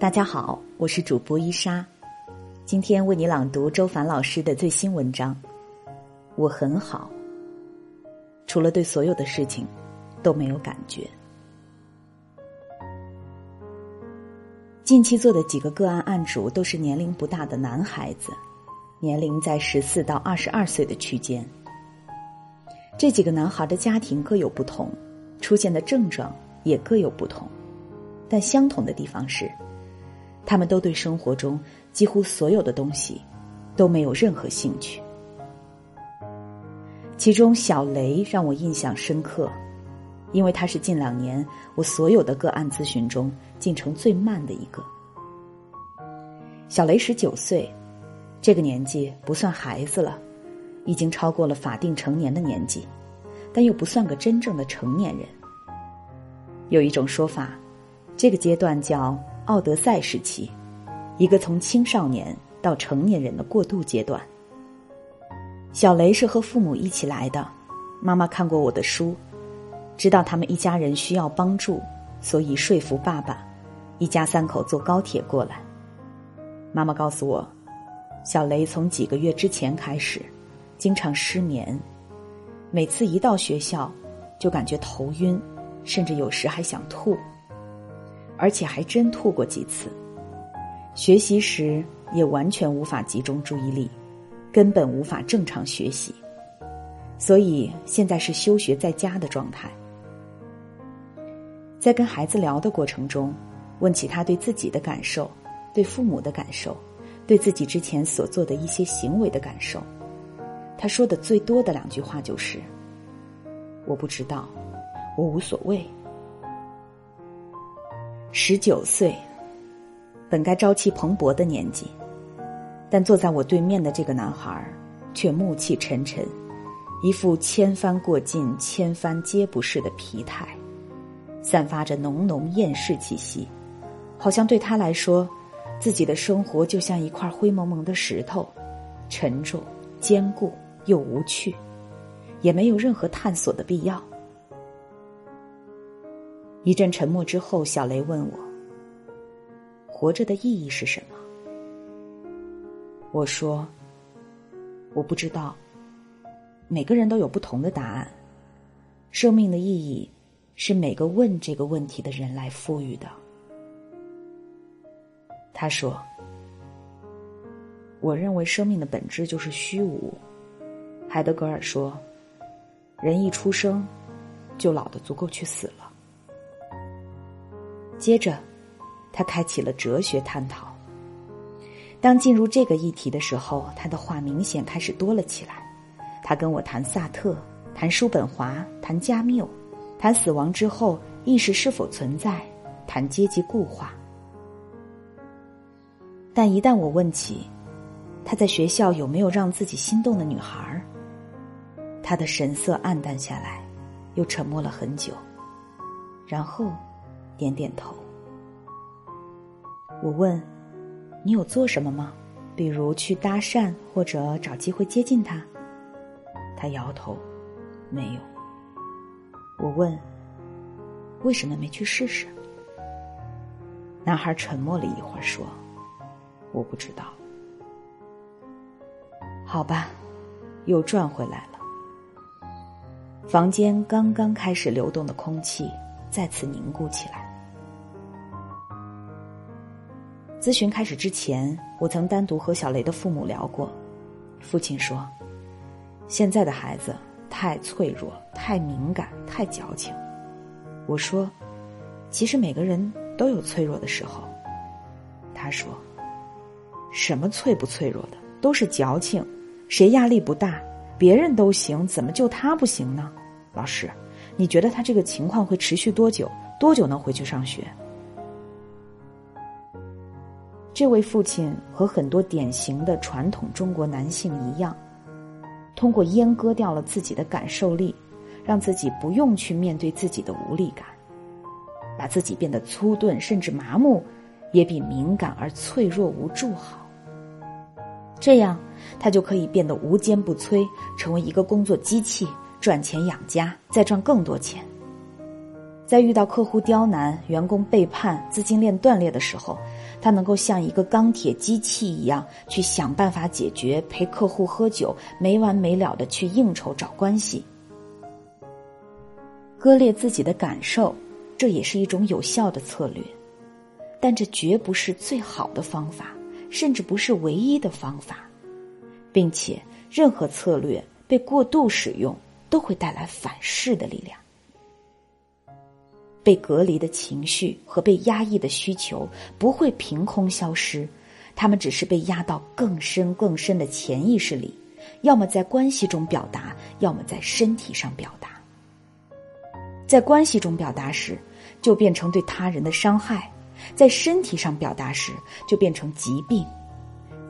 大家好，我是主播伊莎，今天为你朗读周凡老师的最新文章《我很好》，除了对所有的事情都没有感觉。近期做的几个个案案主都是年龄不大的男孩子，年龄在14到22岁的区间。这几个男孩的家庭各有不同，出现的症状也各有不同，但相同的地方是，他们都对生活中几乎所有的东西都没有任何兴趣。其中小雷让我印象深刻，因为他是近2年我所有的个案咨询中进程最慢的一个。小雷19岁，这个年纪不算孩子了，已经超过了法定成年的年纪，但又不算个真正的成年人。有一种说法，这个阶段叫奥德赛时期，一个从青少年到成年人的过渡阶段。小雷是和父母一起来的，妈妈看过我的书，知道他们一家人需要帮助，所以说服爸爸，一家3口坐高铁过来。妈妈告诉我，小雷从几个月之前开始经常失眠，每次一到学校就感觉头晕，甚至有时还想吐，而且还真吐过几次。学习时也完全无法集中注意力，根本无法正常学习，所以现在是休学在家的状态。在跟孩子聊的过程中，问起他对自己的感受，对父母的感受，对自己之前所做的一些行为的感受，他说的最多的2句话就是：我不知道，我无所谓。19岁，本该朝气蓬勃的年纪，但坐在我对面的这个男孩却暮气沉沉，一副千帆过尽千帆皆不是的疲态，散发着浓浓厌世气息，好像对他来说，自己的生活就像一块灰蒙蒙的石头，沉重、坚固又无趣，也没有任何探索的必要。一阵沉默之后，小雷问我：活着的意义是什么？我说：我不知道。每个人都有不同的答案，生命的意义是每个问这个问题的人来赋予的。他说：我认为生命的本质就是虚无。海德格尔说，人一出生就老得足够去死了。接着他开启了哲学探讨，当进入这个议题的时候，他的话明显开始多了起来。他跟我谈萨特，谈叔本华，谈加缪，谈死亡之后意识是否存在，谈阶级固化。但一旦我问起他在学校有没有让自己心动的女孩，他的神色暗淡下来，又沉默了很久，然后点点头。我问：你有做什么吗？比如去搭讪或者找机会接近他？他摇头，没有。我问：为什么没去试试？男孩沉默了一会儿，说：我不知道。好吧，又转回来了。房间刚刚开始流动的空气再次凝固起来。咨询开始之前，我曾单独和小雷的父母聊过，父亲说，现在的孩子太脆弱，太敏感，太矫情。我说，其实每个人都有脆弱的时候。他说，什么脆不脆弱的，都是矫情，谁压力不大，别人都行，怎么就他不行呢？老师，你觉得他这个情况会持续多久？多久能回去上学？这位父亲和很多典型的传统中国男性一样，通过阉割掉了自己的感受力，让自己不用去面对自己的无力感，把自己变得粗钝甚至麻木，也比敏感而脆弱无助好。这样，他就可以变得无坚不摧，成为一个工作机器，赚钱养家，再赚更多钱。在遇到客户刁难、员工背叛、资金链断裂的时候，他能够像一个钢铁机器一样去想办法解决，陪客户喝酒，没完没了的去应酬找关系。割裂自己的感受，这也是一种有效的策略，但这绝不是最好的方法，甚至不是唯一的方法，并且任何策略被过度使用都会带来反噬的力量。被隔离的情绪和被压抑的需求不会凭空消失，它们只是被压到更深更深的潜意识里，要么在关系中表达，要么在身体上表达。在关系中表达时，就变成对他人的伤害；在身体上表达时，就变成疾病。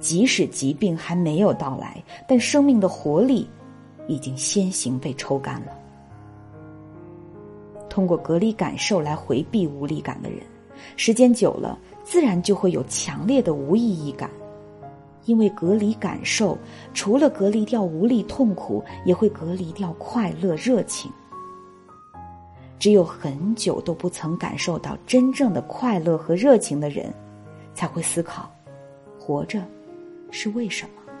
即使疾病还没有到来，但生命的活力已经先行被抽干了。通过隔离感受来回避无力感的人，时间久了，自然就会有强烈的无意义感。因为隔离感受，除了隔离掉无力痛苦，也会隔离掉快乐热情。只有很久都不曾感受到真正的快乐和热情的人，才会思考活着是为什么。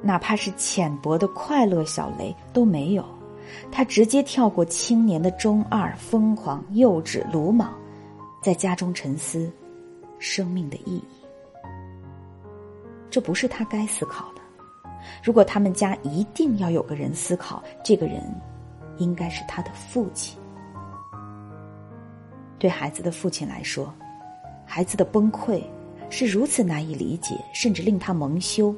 哪怕是浅薄的快乐小雷都没有，他直接跳过青年的中二、疯狂、幼稚、鲁莽，在家中沉思生命的意义。这不是他该思考的。如果他们家一定要有个人思考，这个人应该是他的父亲。对孩子的父亲来说，孩子的崩溃是如此难以理解，甚至令他蒙羞。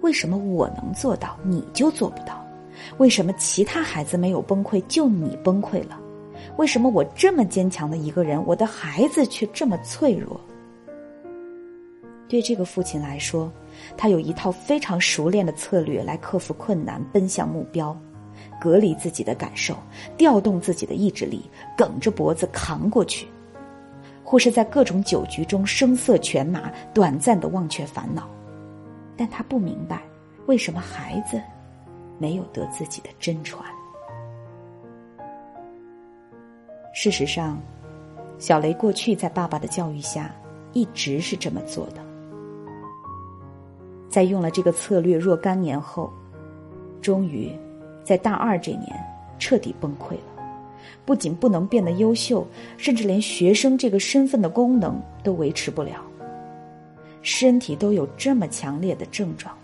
为什么我能做到，你就做不到？为什么其他孩子没有崩溃，就你崩溃了？为什么我这么坚强的一个人，我的孩子却这么脆弱？对这个父亲来说，他有一套非常熟练的策略来克服困难，奔向目标。隔离自己的感受，调动自己的意志力，梗着脖子扛过去，或是在各种酒局中声色犬马，短暂的忘却烦恼。但他不明白，为什么孩子没有得自己的真传。事实上，小雷过去在爸爸的教育下一直是这么做的。在用了这个策略若干年后，终于在大二这年彻底崩溃了，不仅不能变得优秀，甚至连学生这个身份的功能都维持不了。身体都有这么强烈的症状了，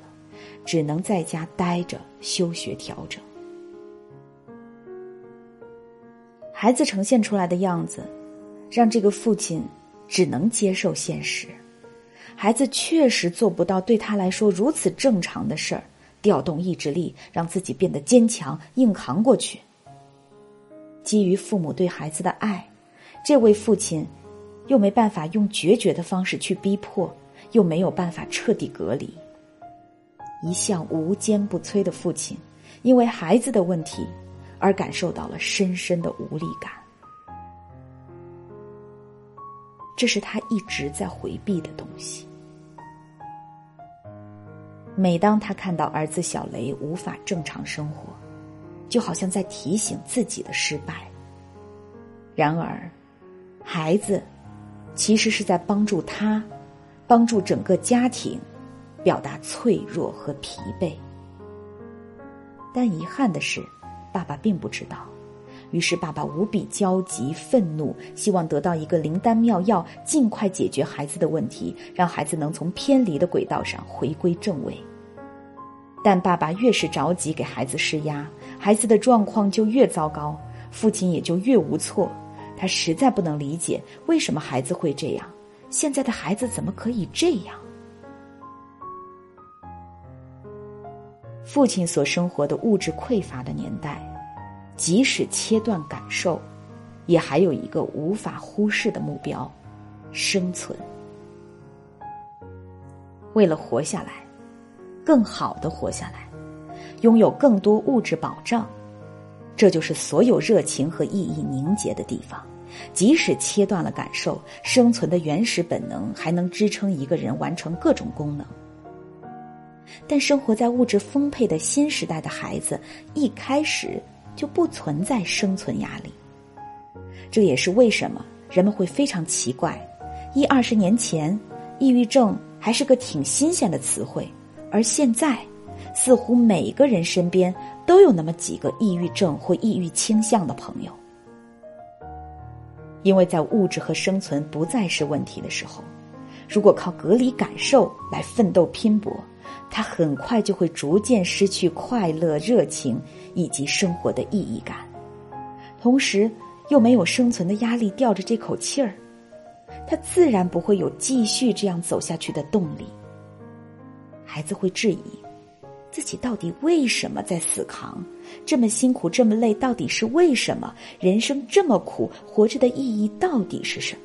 只能在家待着休学调整。孩子呈现出来的样子，让这个父亲只能接受现实。孩子确实做不到对他来说如此正常的事儿，调动意志力，让自己变得坚强，硬扛过去。基于父母对孩子的爱，这位父亲又没办法用决绝的方式去逼迫，又没有办法彻底隔离。一向无坚不摧的父亲，因为孩子的问题而感受到了深深的无力感。这是他一直在回避的东西。每当他看到儿子小雷无法正常生活，就好像在提醒自己的失败。然而，孩子其实是在帮助他，帮助整个家庭表达脆弱和疲惫。但遗憾的是，爸爸并不知道，于是爸爸无比焦急、愤怒，希望得到一个灵丹妙药，尽快解决孩子的问题，让孩子能从偏离的轨道上回归正位。但爸爸越是着急给孩子施压，孩子的状况就越糟糕，父亲也就越无措。他实在不能理解为什么孩子会这样，现在的孩子怎么可以这样？父亲所生活的物质匮乏的年代，即使切断感受，也还有一个无法忽视的目标：生存。为了活下来，更好的活下来，拥有更多物质保障，这就是所有热情和意义凝结的地方。即使切断了感受，生存的原始本能还能支撑一个人完成各种功能。但生活在物质丰沛的新时代的孩子，一开始就不存在生存压力。这也是为什么人们会非常奇怪，10、20年前，抑郁症还是个挺新鲜的词汇，而现在，似乎每个人身边都有那么几个抑郁症或抑郁倾向的朋友。因为在物质和生存不再是问题的时候，如果靠隔离感受来奋斗拼搏，它很快就会逐渐失去快乐、热情以及生活的意义感，同时又没有生存的压力吊着这口气儿，它自然不会有继续这样走下去的动力。孩子会质疑自己到底为什么在死扛，这么辛苦这么累到底是为什么，人生这么苦，活着的意义到底是什么。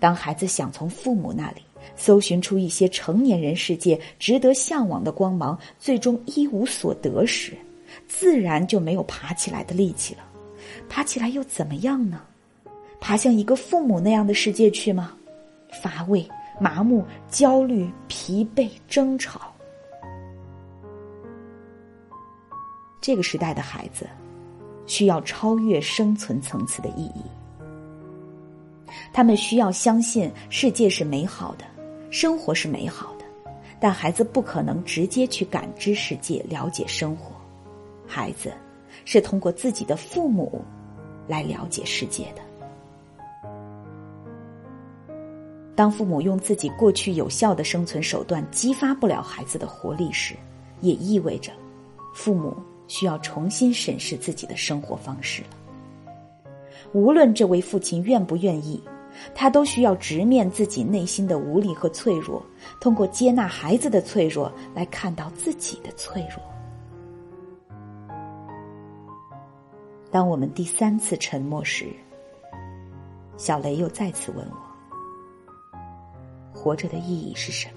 当孩子想从父母那里搜寻出一些成年人世界值得向往的光芒，最终一无所得时，自然就没有爬起来的力气了。爬起来又怎么样呢？爬向一个父母那样的世界去吗？乏味、麻木、焦虑、疲惫、争吵。这个时代的孩子需要超越生存层次的意义，他们需要相信世界是美好的，生活是美好的，但孩子不可能直接去感知世界、了解生活，孩子是通过自己的父母来了解世界的。当父母用自己过去有效的生存手段激发不了孩子的活力时，也意味着父母需要重新审视自己的生活方式了。无论这位父亲愿不愿意，他都需要直面自己内心的无力和脆弱，通过接纳孩子的脆弱来看到自己的脆弱。当我们第3次沉默时，小雷又再次问我，活着的意义是什么？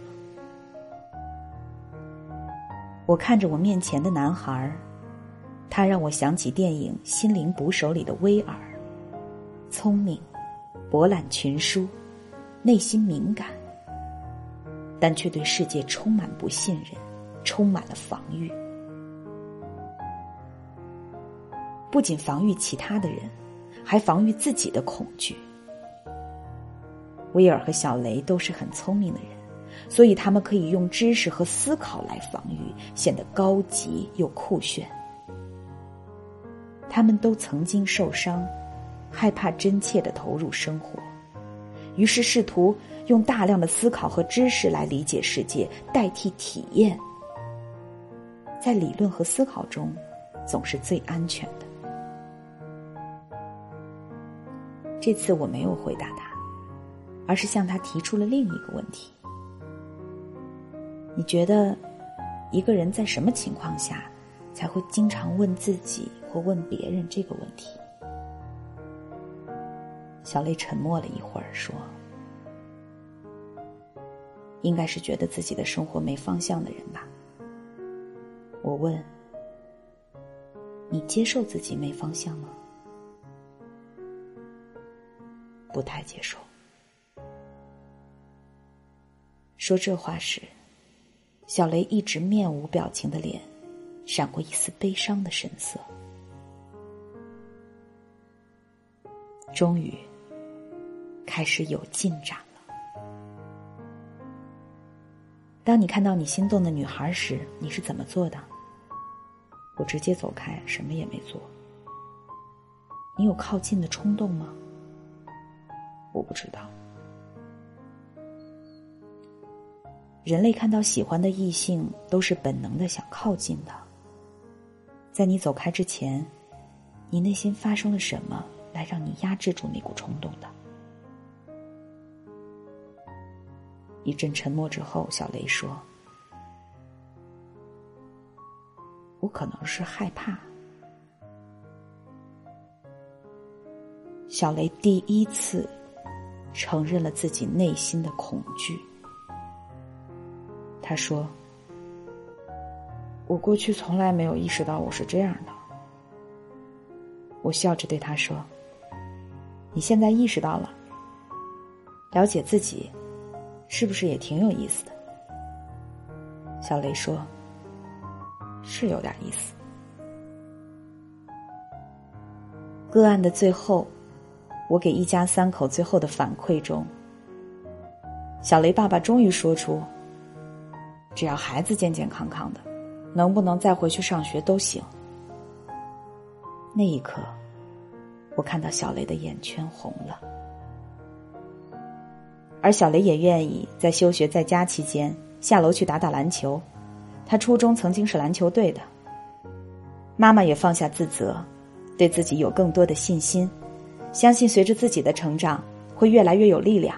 我看着我面前的男孩，他让我想起电影《心灵捕手》里的威尔，聪明，博览群书，内心敏感，但却对世界充满不信任，充满了防御。不仅防御其他的人，还防御自己的恐惧。威尔和小雷都是很聪明的人，所以他们可以用知识和思考来防御，显得高级又酷炫。他们都曾经受伤，害怕真切地投入生活，于是试图用大量的思考和知识来理解世界，代替体验。在理论和思考中，总是最安全的。这次我没有回答他，而是向他提出了另一个问题：你觉得一个人在什么情况下才会经常问自己或问别人这个问题？小雷沉默了一会儿，说：“应该是觉得自己的生活没方向的人吧。”我问：“你接受自己没方向吗？”不太接受。说这话时，小雷一直面无表情的脸，闪过一丝悲伤的神色。终于开始有进展了。当你看到你心动的女孩时，你是怎么做的？我直接走开，什么也没做。你有靠近的冲动吗？我不知道。人类看到喜欢的异性都是本能的想靠近的。在你走开之前，你内心发生了什么来让你压制住那股冲动的？一阵沉默之后，小雷说：“我可能是害怕。”小雷第1次承认了自己内心的恐惧。他说：“我过去从来没有意识到我是这样的。”我笑着对他说：“你现在意识到了，了解自己，是不是也挺有意思的？”小雷说：“是有点意思。”个案的最后，我给一家三口最后的反馈中，小雷爸爸终于说出，只要孩子健健康康的，能不能再回去上学都行。那一刻，我看到小雷的眼圈红了。而小雷也愿意在休学在家期间下楼去打打篮球，他初中曾经是篮球队的。妈妈也放下自责，对自己有更多的信心，相信随着自己的成长，会越来越有力量，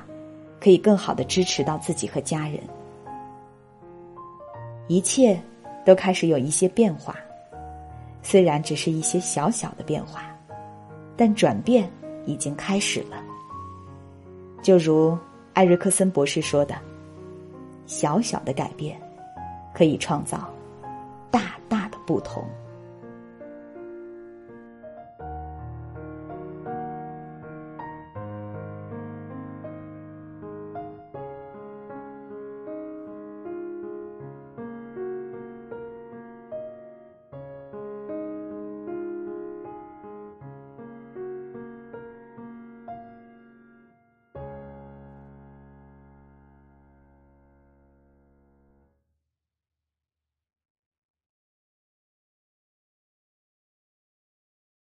可以更好地支持到自己和家人。一切都开始有一些变化，虽然只是一些小小的变化，但转变已经开始了。就如埃瑞克森博士说的，小小的改变可以创造大大的不同。